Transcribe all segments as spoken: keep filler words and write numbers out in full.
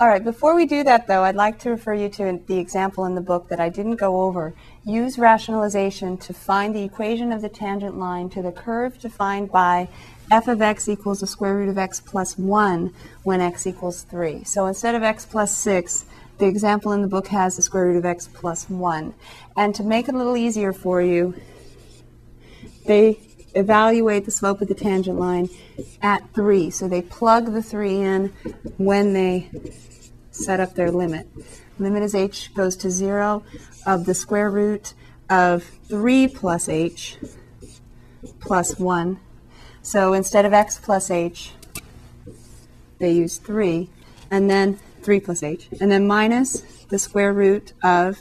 All right, before we do that, though, I'd like to refer you to the example in the book that I didn't go over. Use rationalization to find the equation of the tangent line to the curve defined by f of x equals the square root of x plus one when x equals three. So instead of x plus six, the example in the book has the square root of x plus one. And to make it a little easier for you, they evaluate the slope of the tangent line at three. So they plug the three in when they set up their limit. Limit as h goes to zero of the square root of three plus h plus one. So instead of x plus h, they use three, and then three plus h, and then minus the square root of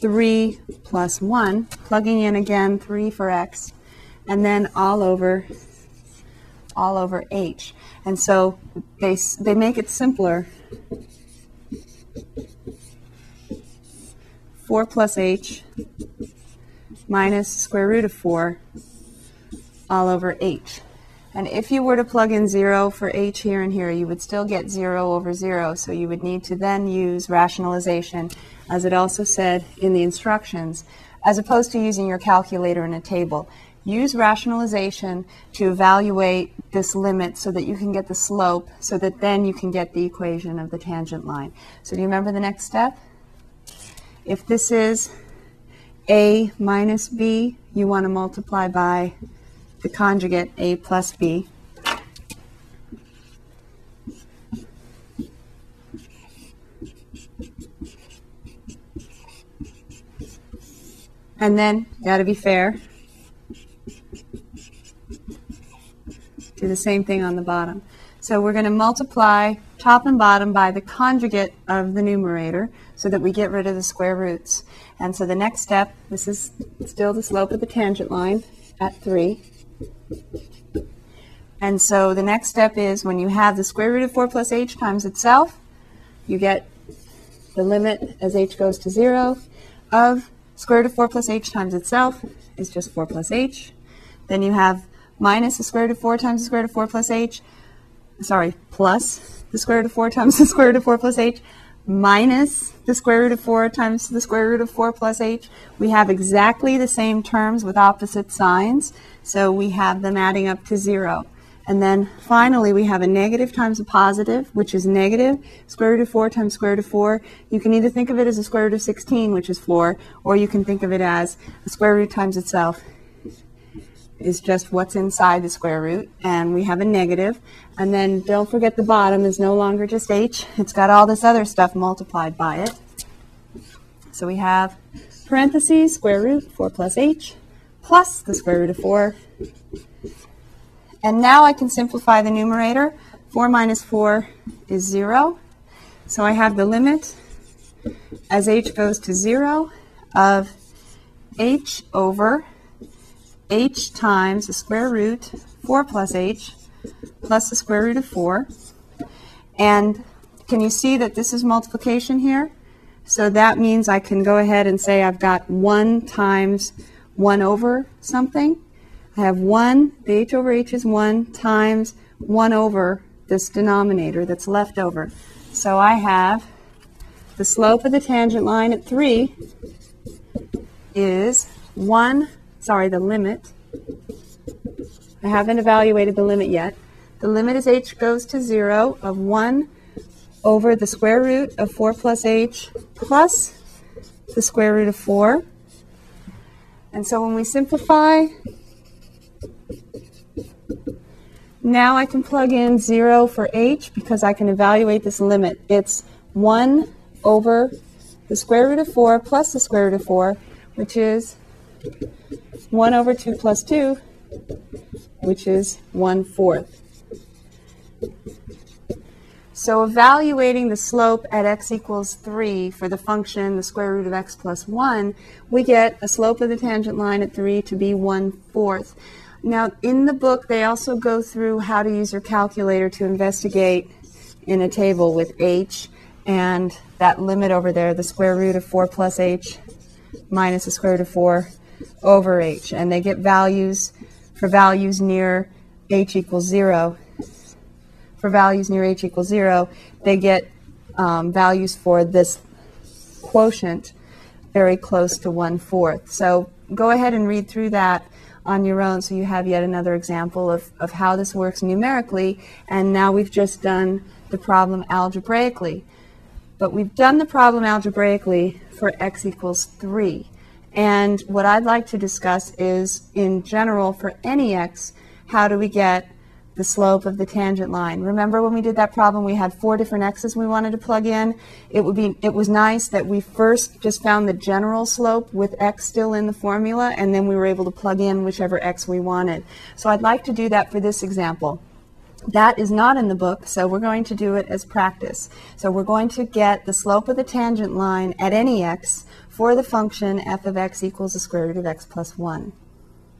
three plus one, plugging in again three for x, and then all over, all over h. And so they, they make it simpler. four plus h minus square root of four all over h. And if you were to plug in zero for h here and here, you would still get zero over zero. So you would need to then use rationalization, as it also said in the instructions, as opposed to using your calculator in a table. Use rationalization to evaluate this limit so that you can get the slope, so that then you can get the equation of the tangent line. So do you remember the next step? If this is a minus b, you want to multiply by the conjugate a plus b. And then, got to be fair, do the same thing on the bottom. So we're going to multiply top and bottom by the conjugate of the numerator so that we get rid of the square roots. And so the next step, this is still the slope of the tangent line at three. And so the next step is when you have the square root of four plus h times itself, you get the limit as h goes to zero of square root of four plus h times itself is just four plus h. Then you have minus the square root of four times the square root of four plus h, sorry, plus the square root of four times the square root of four plus h, minus the square root of four times the square root of four plus h. We have exactly the same terms with opposite signs, so we have them adding up to zero. And then finally, we have a negative times a positive, which is negative square root of four times square root of four. You can either think of it as a square root of sixteen, which is four, or you can think of it as a square root times itself is just what's inside the square root, and we have a negative. And then don't forget the bottom is no longer just h, it's got all this other stuff multiplied by it. So we have parentheses square root four plus h plus the square root of four. And now I can simplify the numerator. four minus four is zero. So I have the limit as h goes to zero of h over h times the square root four plus h plus the square root of four. And can you see that this is multiplication here? So that means I can go ahead and say I've got one times one over something. I have one, the h over h is one, times one over this denominator that's left over. So I have the slope of the tangent line at three is one. Sorry, the limit. I haven't evaluated the limit yet. The limit as h goes to zero of one over the square root of four plus h plus the square root of four. And so when we simplify, now I can plug in zero for h because I can evaluate this limit. It's one over the square root of four plus the square root of four, which is one over two plus two, which is one fourth. So evaluating the slope at x equals three for the function the square root of x plus one, we get a slope of the tangent line at three to be one fourth. Now in the book they also go through how to use your calculator to investigate in a table with h and that limit over there, the square root of four plus h minus the square root of four over h, and they get values for values near h equals zero. For values near h equals zero, they get um, values for this quotient very close to one-fourth. So go ahead and read through that on your own so you have yet another example of, of how this works numerically. And now we've just done the problem algebraically. But we've done the problem algebraically for x equals three. And what I'd like to discuss is, in general, for any x, how do we get the slope of the tangent line? Remember when we did that problem, we had four different x's we wanted to plug in. It would be, it was nice that we first just found the general slope with x still in the formula, and then we were able to plug in whichever x we wanted. So I'd like to do that for this example. That is not in the book, so we're going to do it as practice. So we're going to get the slope of the tangent line at any x for the function f of x equals the square root of x plus one.